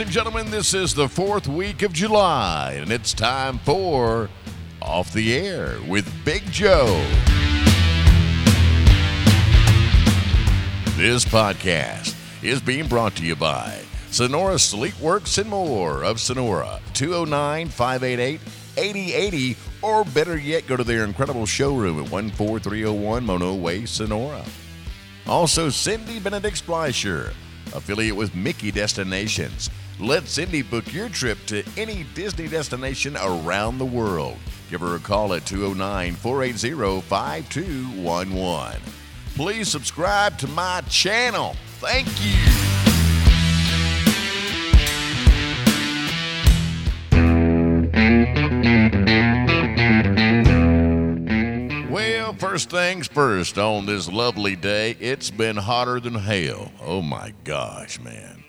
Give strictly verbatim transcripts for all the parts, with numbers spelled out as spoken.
Ladies and gentlemen, this is the fourth week of July, and it's time for Off the Air with Big Joe. This podcast is being brought to you by Sonora Sleepworks and more of Sonora, two oh nine, five eight eight, eight oh eight oh, or better yet, go to their incredible showroom at one four three oh one Mono Way, Sonora. Also, Cindy Benedict-Schleicher, affiliate with Mickey Destinations. Let Cindy book your trip to any Disney destination around the world. Give her a call at two oh nine, four eight oh, five two one one. Please subscribe to my channel. Thank you. First things first on this lovely day, it's been hotter than hell. Oh my gosh, man.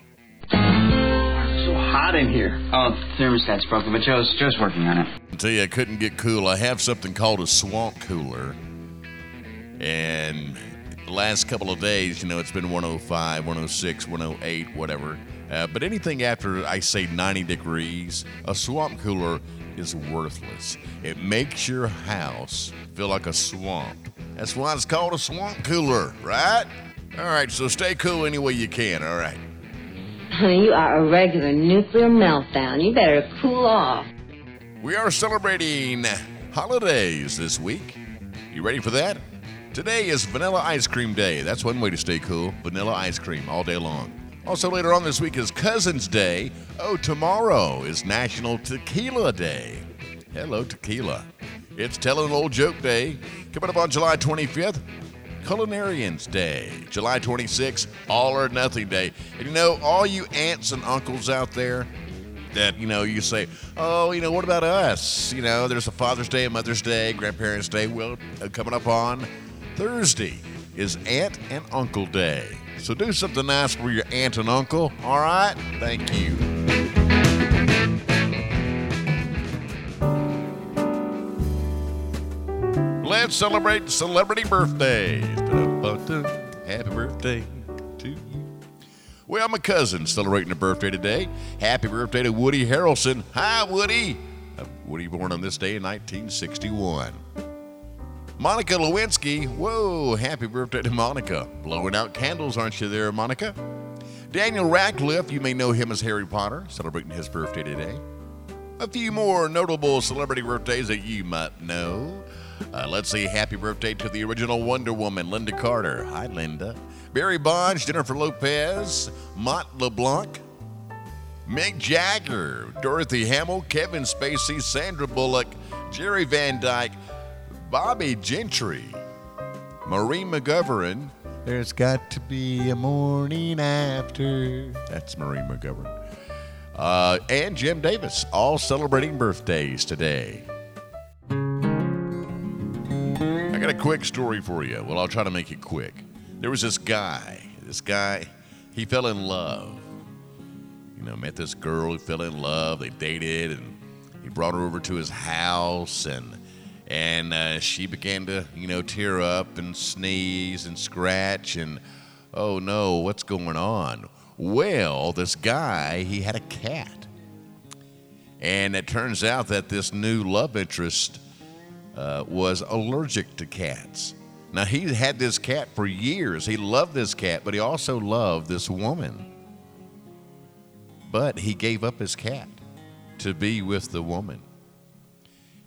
It's so hot in here. Oh, the thermostat's broken, but Joe's, Joe's working on it. I tell you, I couldn't get cool. I have something called a swamp cooler. And the last couple of days, you know, it's been one oh five, one oh six, one oh eight, whatever. Uh, but anything after, I say, ninety degrees, a swamp cooler is worthless. It makes your house feel like a swamp. That's why it's called a swamp cooler, right? All right, so stay cool any way you can, all right? You are a regular nuclear meltdown. You better cool off. We are celebrating holidays this week. You ready for that? Today is Vanilla Ice Cream Day. That's one way to stay cool. Vanilla ice cream all day long. Also, later on this week is Cousins Day. Oh, tomorrow is National Tequila Day. Hello, tequila. It's Telling an Old Joke Day. Coming up on July twenty-fifth, Culinarians Day. July twenty-sixth, All or Nothing Day. And you know, all you aunts and uncles out there that, you know, you say, oh, you know, what about us? You know, there's a Father's Day, a Mother's Day, Grandparents' Day. Well, uh, coming up on Thursday is Aunt and Uncle Day. So do something nice for your aunt and uncle, all right? Thank you. Let's celebrate celebrity birthdays. Happy birthday to you. Well, my cousin's celebrating a birthday today. Happy birthday to Woody Harrelson. Hi, Woody. Woody born on this day in nineteen sixty-one. Monica Lewinsky, whoa, happy birthday to Monica. Blowing out candles, aren't you there, Monica? Daniel Radcliffe, you may know him as Harry Potter, celebrating his birthday today. A few more notable celebrity birthdays that you might know. Uh, let's say happy birthday to the original Wonder Woman, Linda Carter. Hi, Linda. Barry Bonds, Jennifer Lopez, Mott LeBlanc, Mick Jagger, Dorothy Hamill, Kevin Spacey, Sandra Bullock, Jerry Van Dyke, Bobby Gentry, Marie McGovern. There's got to be a morning after. That's Marie McGovern. Uh, and Jim Davis, all celebrating birthdays today. I got a quick story for you. Well, I'll try to make it quick. There was this guy. This guy, he fell in love. You know, met this girl, he fell in love. They dated, and he brought her over to his house, and And uh, she began to, you know, tear up and sneeze and scratch and, oh, no, what's going on? Well, this guy, he had a cat. And it turns out that this new love interest uh, was allergic to cats. Now, he had this cat for years. He loved this cat, but he also loved this woman. But he gave up his cat to be with the woman.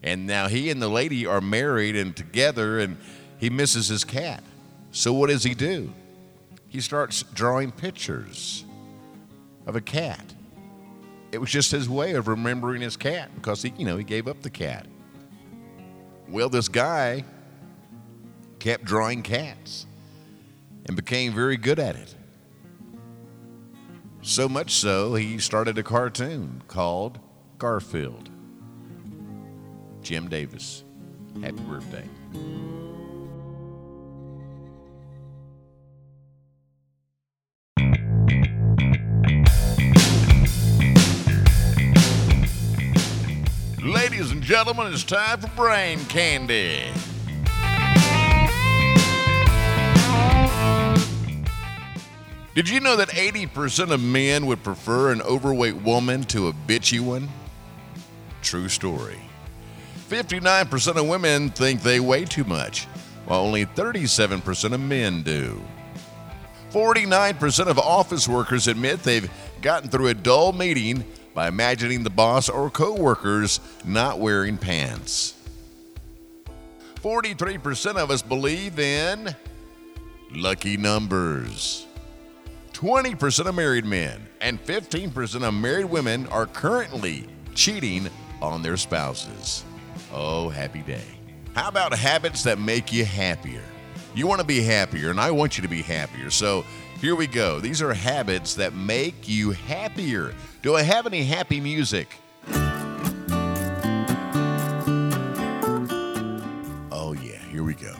And now he and the lady are married and together, and he misses his cat. So what does he do? He starts drawing pictures of a cat. It was just his way of remembering his cat because, he, you know, he gave up the cat. Well, this guy kept drawing cats and became very good at it. So much so, he started a cartoon called Garfield. Jim Davis, happy birthday. Ladies and gentlemen, it's time for Brain Candy. Did you know that eighty percent of men would prefer an overweight woman to a bitchy one? True story. fifty-nine percent of women think they weigh too much, while only thirty-seven percent of men do. forty-nine percent of office workers admit they've gotten through a dull meeting by imagining the boss or co-workers not wearing pants. forty-three percent of us believe in lucky numbers. twenty percent of married men and fifteen percent of married women are currently cheating on their spouses. Oh, happy day. How about habits that make you happier? You want to be happier, and I want you to be happier. So here we go. These are habits that make you happier. Do I have any happy music? Oh, yeah, here we go.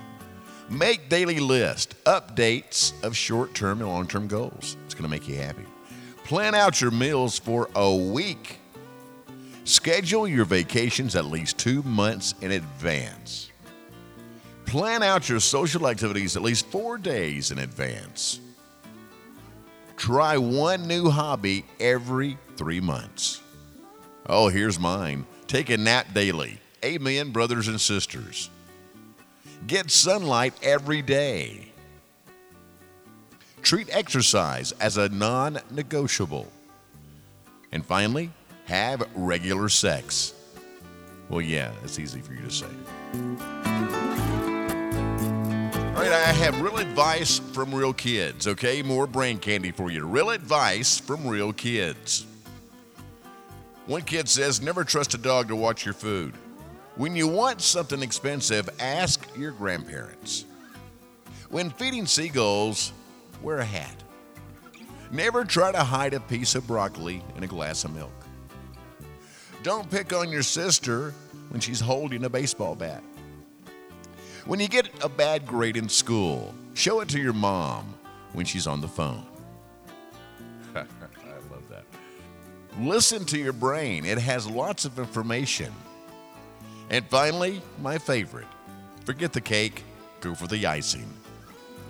Make daily list updates of short-term and long-term goals. It's going to make you happy. Plan out your meals for a week. Schedule your vacations at least two months in advance. Plan out your social activities at least four days in advance. Try one new hobby every three months. Oh, here's mine. Take a nap daily. Amen, brothers and sisters. Get sunlight every day. Treat exercise as a non-negotiable. And finally, have regular sex. Well, yeah, it's easy for you to say. All right, I have real advice from real kids, okay? More brain candy for you. Real advice from real kids. One kid says, never trust a dog to watch your food. When you want something expensive, ask your grandparents. When feeding seagulls, wear a hat. Never try to hide a piece of broccoli in a glass of milk. Don't pick on your sister when she's holding a baseball bat. When you get a bad grade in school, show it to your mom when she's on the phone. I love that. Listen to your brain. It has lots of information. And finally, my favorite, forget the cake, go for the icing.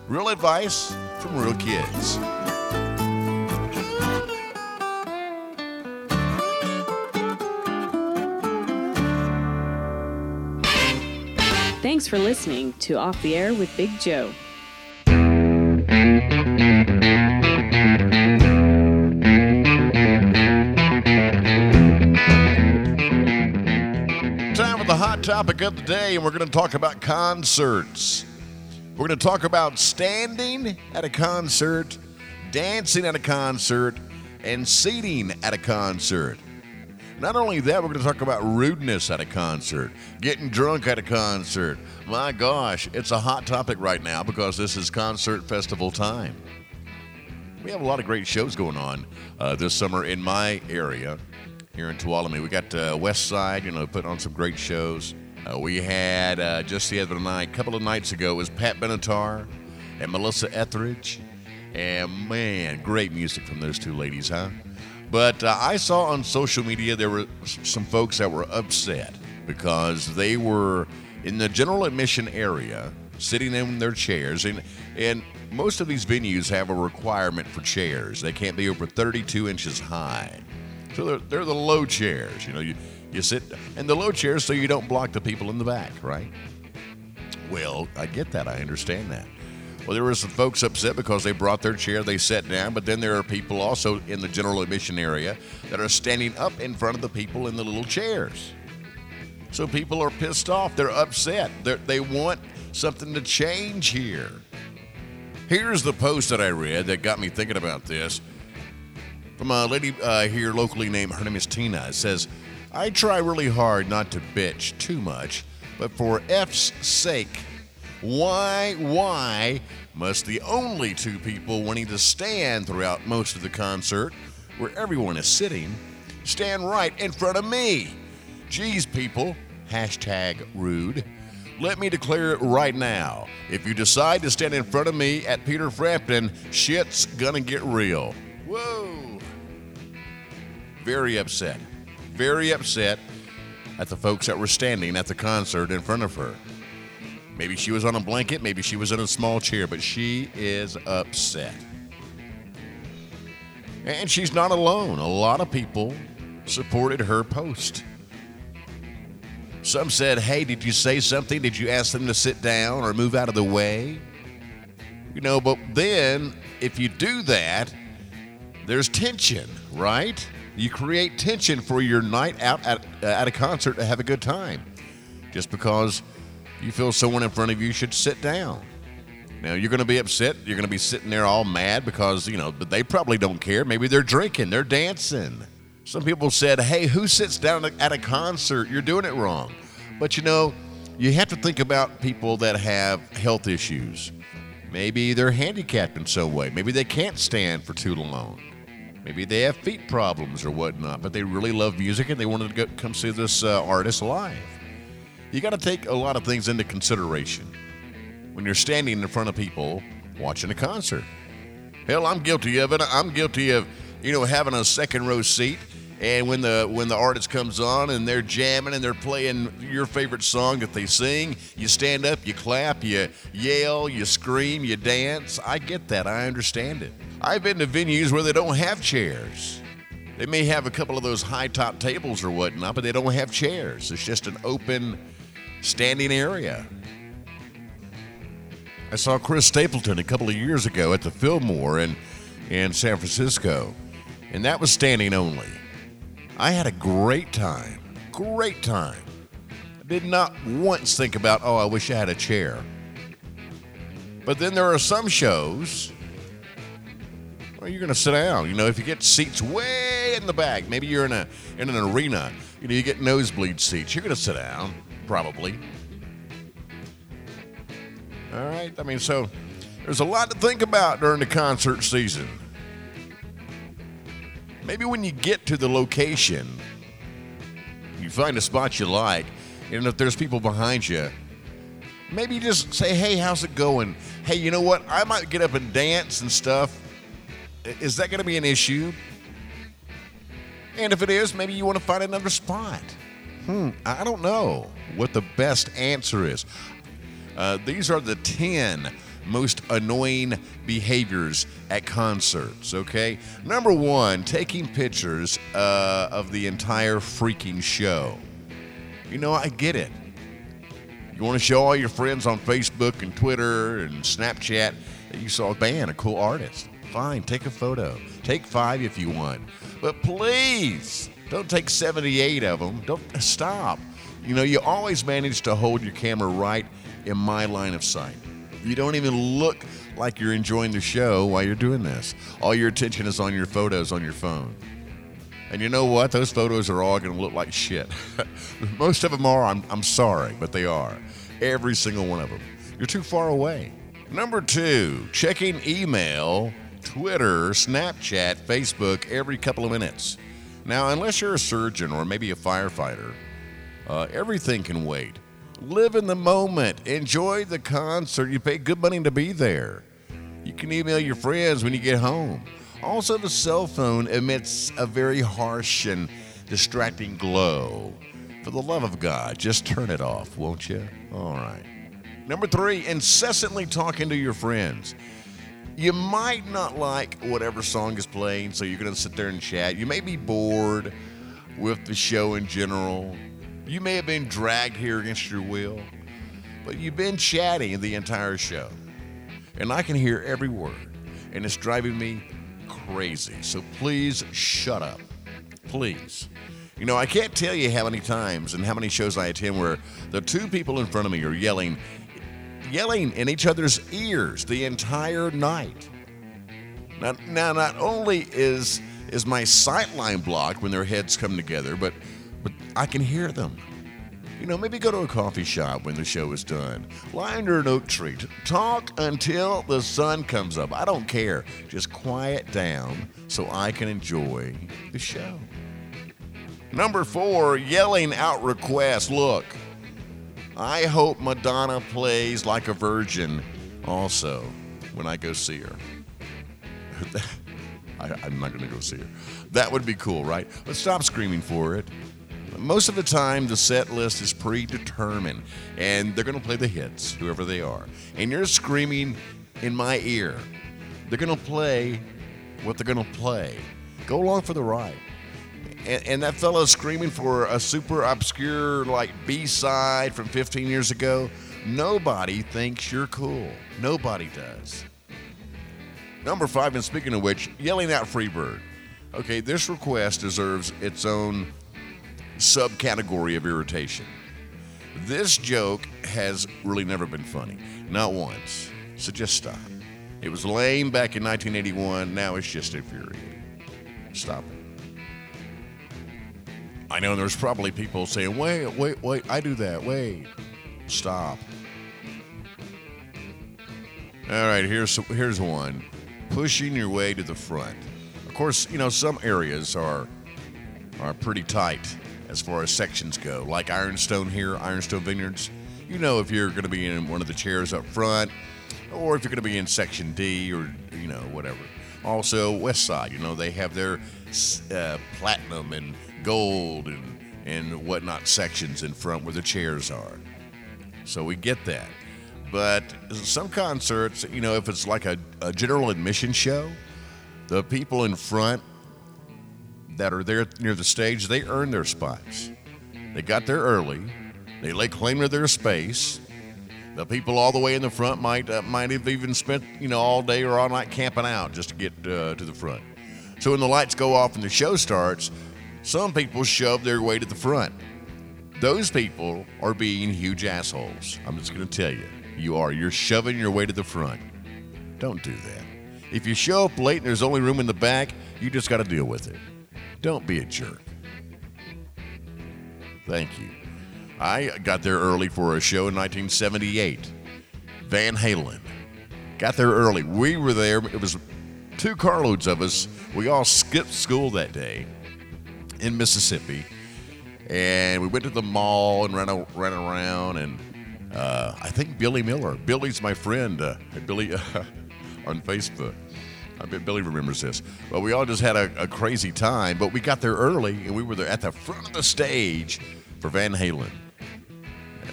Real advice from real kids. Thanks for listening to Off the Air with Big Joe. Time for the hot topic of the day, and we're going to talk about concerts. We're going to talk about standing at a concert, dancing at a concert, and seating at a concert. Not only that, we're going to talk about rudeness at a concert, getting drunk at a concert. My gosh, it's a hot topic right now because this is concert festival time. We have a lot of great shows going on uh, this summer in my area here in Tuolumne. We got uh, Westside, you know, putting on some great shows. Uh, we had uh, just the other night, a couple of nights ago, was Pat Benatar and Melissa Etheridge. And, man, great music from those two ladies, huh? But uh, I saw on social media there were some folks that were upset because they were in the general admission area sitting in their chairs. And, and most of these venues have a requirement for chairs. They can't be over thirty-two inches high. So they're, they're the low chairs. You know, you, you sit in the low chairs so you don't block the people in the back, right? Well, I get that. I understand that. Well, there were some folks upset because they brought their chair, they sat down, but then there are people also in the general admission area that are standing up in front of the people in the little chairs. So people are pissed off. They're upset. They're, they want something to change here. Here's the post that I read that got me thinking about this from a lady uh, here locally named, her name is Tina. It says, I try really hard not to bitch too much, but for F's sake, Why, why must the only two people wanting to stand throughout most of the concert, where everyone is sitting, stand right in front of me? Geez, people, hashtag rude. Let me declare it right now. If you decide to stand in front of me at Peter Frampton, shit's gonna get real. Whoa. Very upset. Very upset at the folks that were standing at the concert in front of her. Maybe she was on a blanket, maybe she was in a small chair, but she is upset. And she's not alone. A lot of people supported her post. Some said, hey, did you say something? Did you ask them to sit down or move out of the way? You know, but then if you do that, there's tension, right? You create tension for your night out at, uh, at a concert to have a good time. Just because you feel someone in front of you should sit down. Now, you're going to be upset. You're going to be sitting there all mad because, you know, they probably don't care. Maybe they're drinking. They're dancing. Some people said, hey, who sits down at a concert? You're doing it wrong. But, you know, you have to think about people that have health issues. Maybe they're handicapped in some way. Maybe they can't stand for too long. Maybe they have feet problems or whatnot, but they really love music and they wanted to go, come see this uh, artist live. You got to take a lot of things into consideration when you're standing in front of people watching a concert. Hell, I'm guilty of it. I'm guilty of, you know, having a second row seat, and when the when the artist comes on and they're jamming and they're playing your favorite song that they sing, you stand up, you clap, you yell, you scream, you dance. I get that. I understand it. I've been to venues where they don't have chairs. They may have a couple of those high-top tables or whatnot, but they don't have chairs. It's just an open standing area. I saw Chris Stapleton a couple of years ago at the Fillmore in, in San Francisco, and that was standing only. I had a great time, great time. I did not once think about, oh, I wish I had a chair. But then there are some shows, well, you're going to sit down. You know, if you get seats way in the back, maybe you're in a in an arena, you know, you get nosebleed seats, you're going to sit down, probably. All right, I mean, so there's a lot to think about during the concert season. Maybe when you get to the location, you find a spot you like, and if there's people behind you, maybe just say, hey, how's it going? Hey, you know what? I might get up and dance and stuff. Is that going to be an issue? And if it is, maybe you want to find another spot. Hmm, I don't know what the best answer is. Uh, these are the ten most annoying behaviors at concerts, okay? Number one, taking pictures uh, of the entire freaking show. You know, I get it. You want to show all your friends on Facebook and Twitter and Snapchat that you saw a band, a cool artist. Fine, take a photo. Take five if you want. But please, don't take seventy-eight of them. Don't stop. You know, you always manage to hold your camera right in my line of sight. You don't even look like you're enjoying the show while you're doing this. All your attention is on your photos on your phone. And you know what? Those photos are all going to look like shit. Most of them are. I'm, I'm sorry, but they are. Every single one of them. You're too far away. Number two, checking email, Twitter, Snapchat, Facebook every couple of minutes. Now, unless you're a surgeon or maybe a firefighter, uh, everything can wait. Live in the moment. Enjoy the concert. You pay good money to be there. You can email your friends when you get home. Also, the cell phone emits a very harsh and distracting glow. For the love of God, just turn it off, won't you? All right. Number three, incessantly talking to your friends. You might not like whatever song is playing, so you're going to sit there and chat. You may be bored with the show in general. You may have been dragged here against your will, but you've been chatting the entire show. And I can hear every word, and it's driving me crazy. So please shut up. Please. You know, I can't tell you how many times and how many shows I attend where the two people in front of me are yelling, yelling in each other's ears the entire night. Now, now not only is, is my sight line blocked when their heads come together, but But I can hear them. You know, maybe go to a coffee shop when the show is done. Lie under an oak tree. Talk until the sun comes up. I don't care. Just quiet down so I can enjoy the show. Number four, yelling out requests. Look, I hope Madonna plays Like a Virgin also when I go see her. I, I'm not going to go see her. That would be cool, right? But stop screaming for it. Most of the time, the set list is predetermined, and they're going to play the hits, whoever they are. And you're screaming in my ear. They're going to play what they're going to play. Go along for the ride. And, and that fellow screaming for a super obscure, like, B-side from fifteen years ago, nobody thinks you're cool. Nobody does. Number five, and speaking of which, yelling out Freebird. Okay, this request deserves its own subcategory of irritation. This joke has really never been funny. Not once. So just stop. It was lame back in nineteen eighty-one. Now it's just infuriating. Stop it. I know there's probably people saying, wait, wait, wait, I do that. Wait. Stop. All right, here's here's one. Pushing your way to the front. Of course, you know, some areas are are pretty tight as far as sections go, like Ironstone here, Ironstone Vineyards. You know, if you're going to be in one of the chairs up front, or if you're going to be in Section D, or, you know, whatever. Also, Westside, you know, they have their uh, platinum and gold and, and whatnot sections in front where the chairs are. So we get that. But some concerts, you know, if it's like a, a general admission show, the people in front that are there near the stage, they earn their spots. They got there early. They lay claim to their space. The people all the way in the front might uh, might have even spent, you know, all day or all night camping out just to get uh, to the front. So when the lights go off and the show starts, some people shove their way to the front. Those people are being huge assholes. I'm just going to tell you. You are. You're shoving your way to the front. Don't do that. If you show up late and there's only room in the back, you just got to deal with it. Don't be a jerk. Thank you. I got there early for a show in nineteen seventy-eight. Van Halen. Got there early. We were there. It was two carloads of us. We all skipped school that day in Mississippi. And we went to the mall and ran, a, ran around. And uh, I think Billy Miller. Billy's my friend. Uh, Billy uh, on Facebook. I bet Billy remembers this. But we all just had a, a crazy time. But we got there early, and we were there at the front of the stage for Van Halen.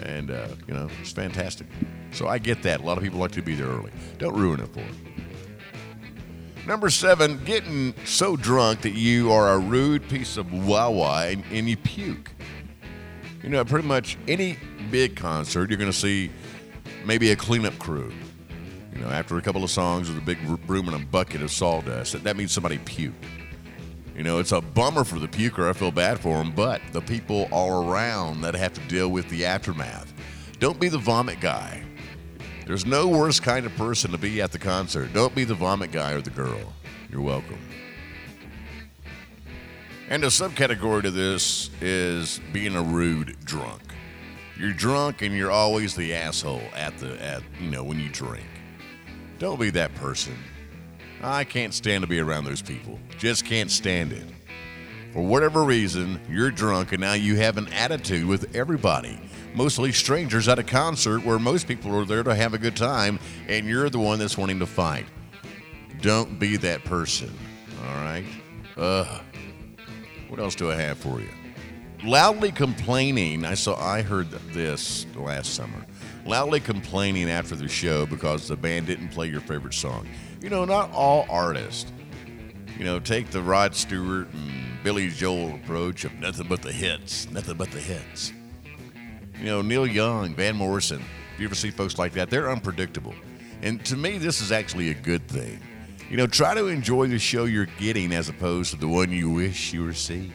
And, uh, you know, it's fantastic. So I get that. A lot of people like to be there early. Don't ruin it for them. Number seven, getting so drunk that you are a rude piece of wah-wah and, and you puke. You know, pretty much any big concert, you're going to see maybe a cleanup crew. You know, after a couple of songs with a big broom and a bucket of sawdust, that, that means somebody puked. You know, it's a bummer for the puker. I feel bad for them, but the people all around that have to deal with the aftermath. Don't be the vomit guy. There's no worse kind of person to be at the concert. Don't be the vomit guy or the girl. You're welcome. And a subcategory to this is being a rude drunk. You're drunk and you're always the asshole at the at you know when you drink. Don't be that person. I can't stand to be around those people. Just can't stand it. For whatever reason, you're drunk and now you have an attitude with everybody, mostly strangers at a concert where most people are there to have a good time and you're the one that's wanting to fight. Don't be that person, all right? Ugh. What else do I have for you? Loudly complaining. I saw. I heard this last summer. Loudly complaining after the show because the band didn't play your favorite song. You know, not all artists. You know, take the Rod Stewart and Billy Joel approach of nothing but the hits, nothing but the hits. You know, Neil Young, Van Morrison, if you ever see folks like that, they're unpredictable. And to me, this is actually a good thing. You know, try to enjoy the show you're getting as opposed to the one you wish you were seeing.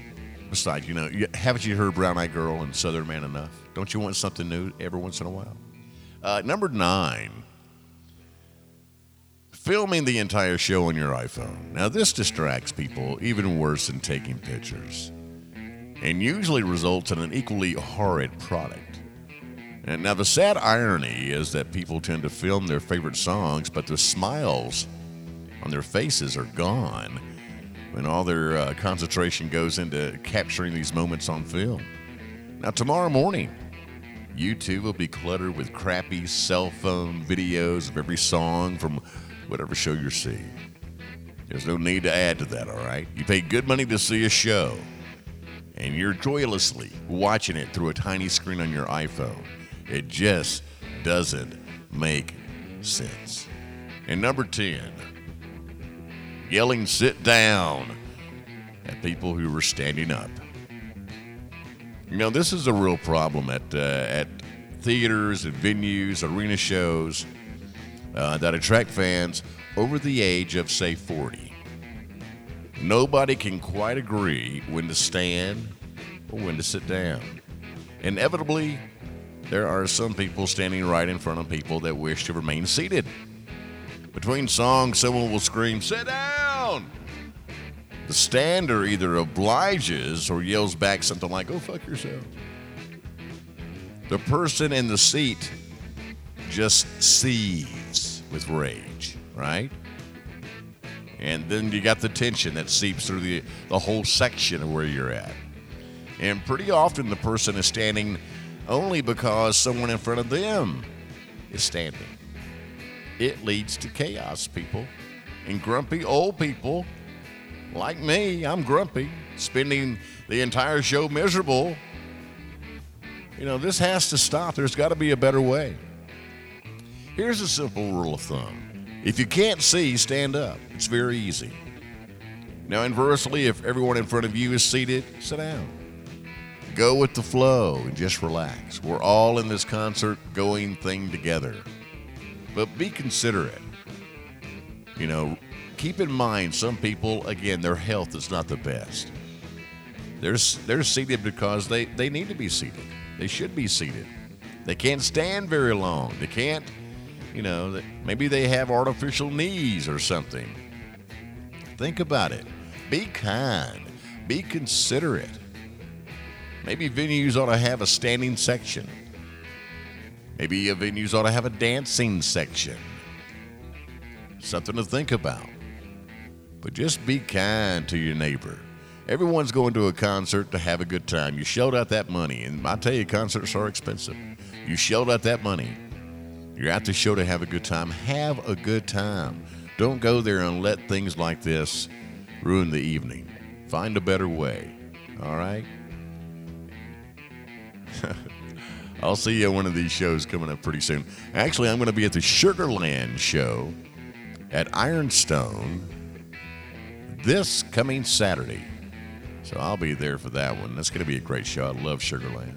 Besides, you know, haven't you heard Brown Eyed Girl and Southern Man enough? Don't you want something new every once in a while? Uh, number nine, filming the entire show on your iPhone. Now, this distracts people even worse than taking pictures and usually results in an equally horrid product. And now, the sad irony is that people tend to film their favorite songs, but the smiles on their faces are gone when all their uh, concentration goes into capturing these moments on film. Now, tomorrow morning, YouTube will be cluttered with crappy cell phone videos of every song from whatever show you're seeing. There's no need to add to that, all right? You pay good money to see a show, and you're joylessly watching it through a tiny screen on your iPhone. It just doesn't make sense. And number ten, yelling sit down at people who were standing up. You know, this is a real problem at uh, at theaters, at venues, arena shows uh, that attract fans over the age of, say, forty. Nobody can quite agree when to stand or when to sit down. Inevitably, there are some people standing right in front of people that wish to remain seated. Between songs, someone will scream, "Sit down!" The stander either obliges or yells back something like, "Go fuck yourself." The person in the seat just seethes with rage, right? And then you got the tension that seeps through the, the whole section of where you're at. And pretty often the person is standing only because someone in front of them is standing. It leads to chaos, people. And grumpy old people, like me, I'm grumpy, spending the entire show miserable. You know, this has to stop. There's got to be a better way. Here's a simple rule of thumb. If you can't see, stand up. It's very easy. Now, inversely, if everyone in front of you is seated, sit down. Go with the flow and just relax. We're all in this concert-going thing together. But be considerate. You know, keep in mind some people, again, their health is not the best. They're, they're seated because they, they need to be seated. They should be seated. They can't stand very long. They can't, you know, maybe they have artificial knees or something. Think about it. Be kind. Be considerate. Maybe venues ought to have a standing section. Maybe venues ought to have a dancing section. Something to think about. But just be kind to your neighbor. Everyone's going to a concert to have a good time. You shelled out that money. And I tell you, concerts are expensive. You shelled out that money. You're at the show to have a good time. Have a good time. Don't go there and let things like this ruin the evening. Find a better way. All right? I'll see you at one of these shows coming up pretty soon. Actually, I'm going to be at the Sugar Land show at Ironstone this coming Saturday. So I'll be there for that one. That's going to be a great show. I love Sugar Land.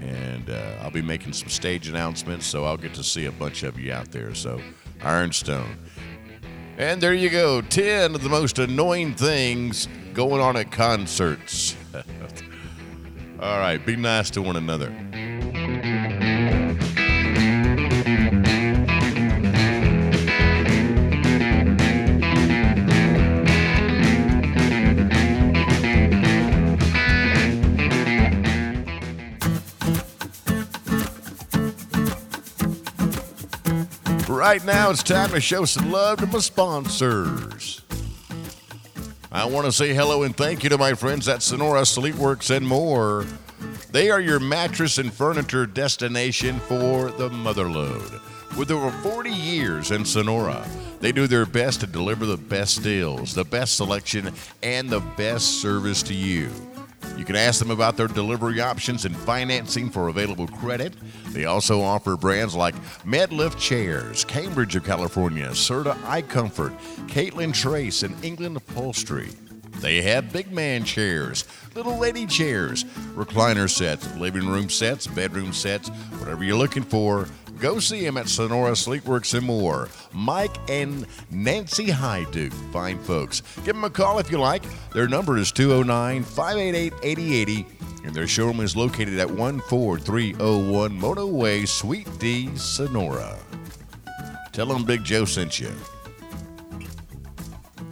And uh, I'll be making some stage announcements, so I'll get to see a bunch of you out there. So Ironstone. And there you go. ten of the most annoying things going on at concerts. All right, be nice to one another. Right now, it's time to show some love to my sponsors. I want to say hello and thank you to my friends at Sonora Sleepworks and more. They are your mattress and furniture destination for the motherlode. With over forty years in Sonora, they do their best to deliver the best deals, the best selection, and the best service to you. You can ask them about their delivery options and financing for available credit. They also offer brands like MedLift Chairs, Cambridge of California, Serta Eye Comfort, Caitlin Trace, and England Upholstery. They have big man chairs, little lady chairs, recliner sets, living room sets, bedroom sets, whatever you're looking for. Go see them at Sonora Sleepworks and more. Mike and Nancy Hyduke, fine folks. Give them a call if you like. Their number is two oh nine, five eight eight, eight oh eight oh, and their showroom is located at one four three oh one Moto Way, Suite D, Sonora. Tell them Big Joe sent you.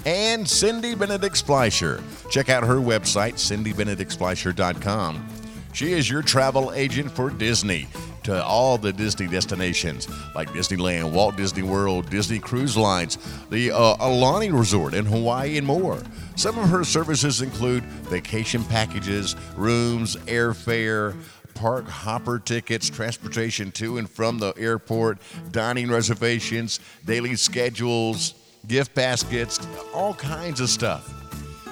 And Cindy Benedict-Schleicher. Check out her website, cindy benedict schleicher dot com. She is your travel agent for Disney, to all the Disney destinations like Disneyland, Walt Disney World, Disney Cruise Lines, the uh, Alani Resort in Hawaii, and more. Some of her services include vacation packages, rooms, airfare, park hopper tickets, transportation to and from the airport, dining reservations, daily schedules, gift baskets, all kinds of stuff.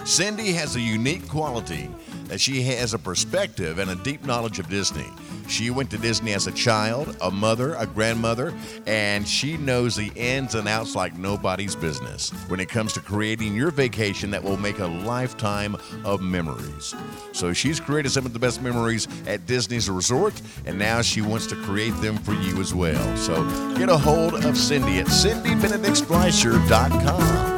Cindy has a unique quality that she has a perspective and a deep knowledge of Disney. She went to Disney as a child, a mother, a grandmother, and she knows the ins and outs like nobody's business when it comes to creating your vacation that will make a lifetime of memories. So she's created some of the best memories at Disney's resort, and now she wants to create them for you as well. So get a hold of Cindy at cindy benedict schleicher dot com.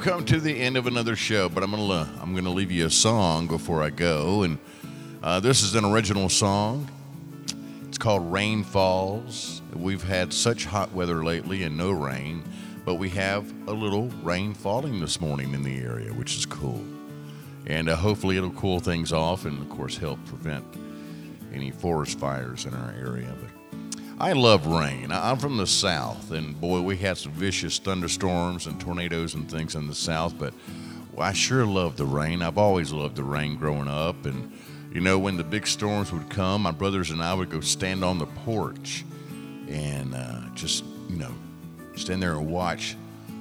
Come to the end of another show, but I'm gonna uh, I'm gonna leave you a song before I go, and uh, this is an original song. It's called "Rain Falls." We've had such hot weather lately and no rain, but we have a little rain falling this morning in the area, which is cool. And uh, hopefully it'll cool things off, and of course help prevent any forest fires in our area. But I love rain. I'm from the South, and boy, we had some vicious thunderstorms and tornadoes and things in the South, but I sure love the rain. I've always loved the rain growing up, and, you know, when the big storms would come, my brothers and I would go stand on the porch and uh, just, you know, stand there and watch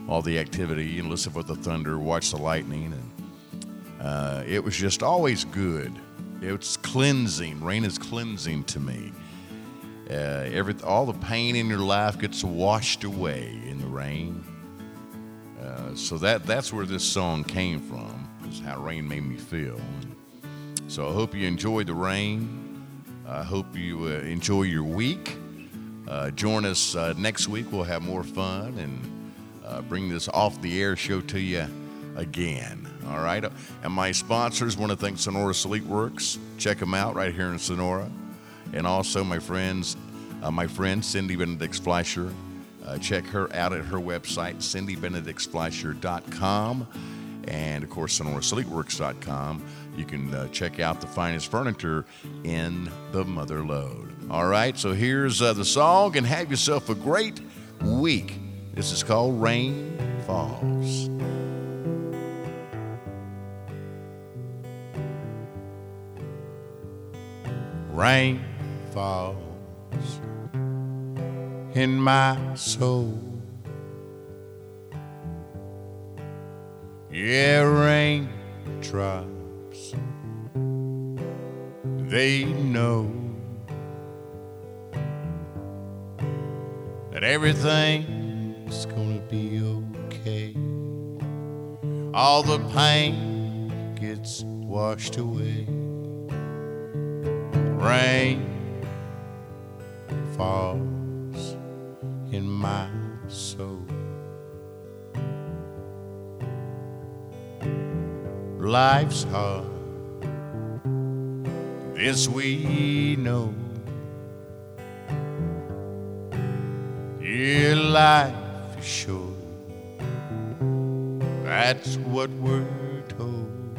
all the activity and listen for the thunder, watch the lightning, and uh, it was just always good. It's cleansing. Rain is cleansing to me. Uh, every, all the pain in your life gets washed away in the rain. Uh, so that that's where this song came from, is how rain made me feel. And so I hope you enjoy the rain. I hope you uh, enjoy your week. Uh, join us uh, next week. We'll have more fun and uh, bring this off-the-air show to you again. All right? And my sponsors want to thank Sonora Sleepworks. Check them out right here in Sonora. And also my friends, uh, my friend Cindy Benedict-Schleicher. Uh, check her out at her website, cindy benedict schleicher dot com. And, of course, sonora sleep works dot com. You can uh, check out the finest furniture in the mother lode. All right, so here's uh, the song, and have yourself a great week. This is called Rain Falls. Rain falls in my soul. Yeah, rain drops, they know that everything's gonna be okay. All the pain gets washed away. Rain falls in my soul. Life's hard, this we know. Your life is short, that's what we're told.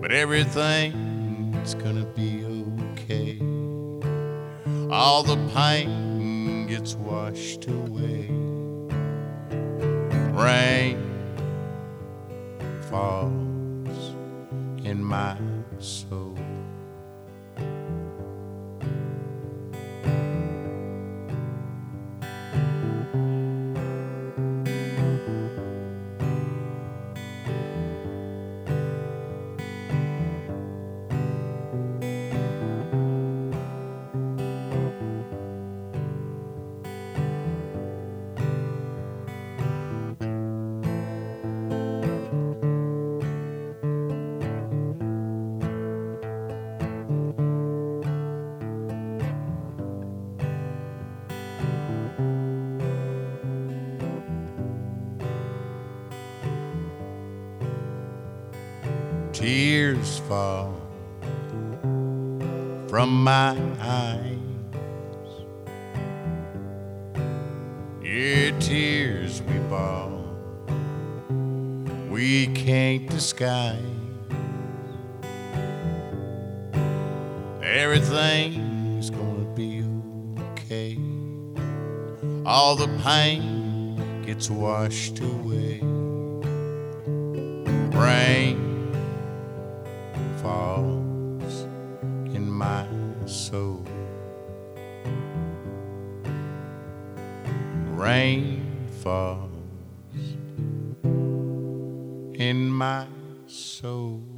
But everything's gonna be okay. All the pain gets washed away. Rain falls in my soul. Tears fall from my eyes. Yeah, tears we bawl, we can't disguise. Everything's gonna be okay. all the pain gets washed away. Rain falls in my soul. Rain falls in my soul.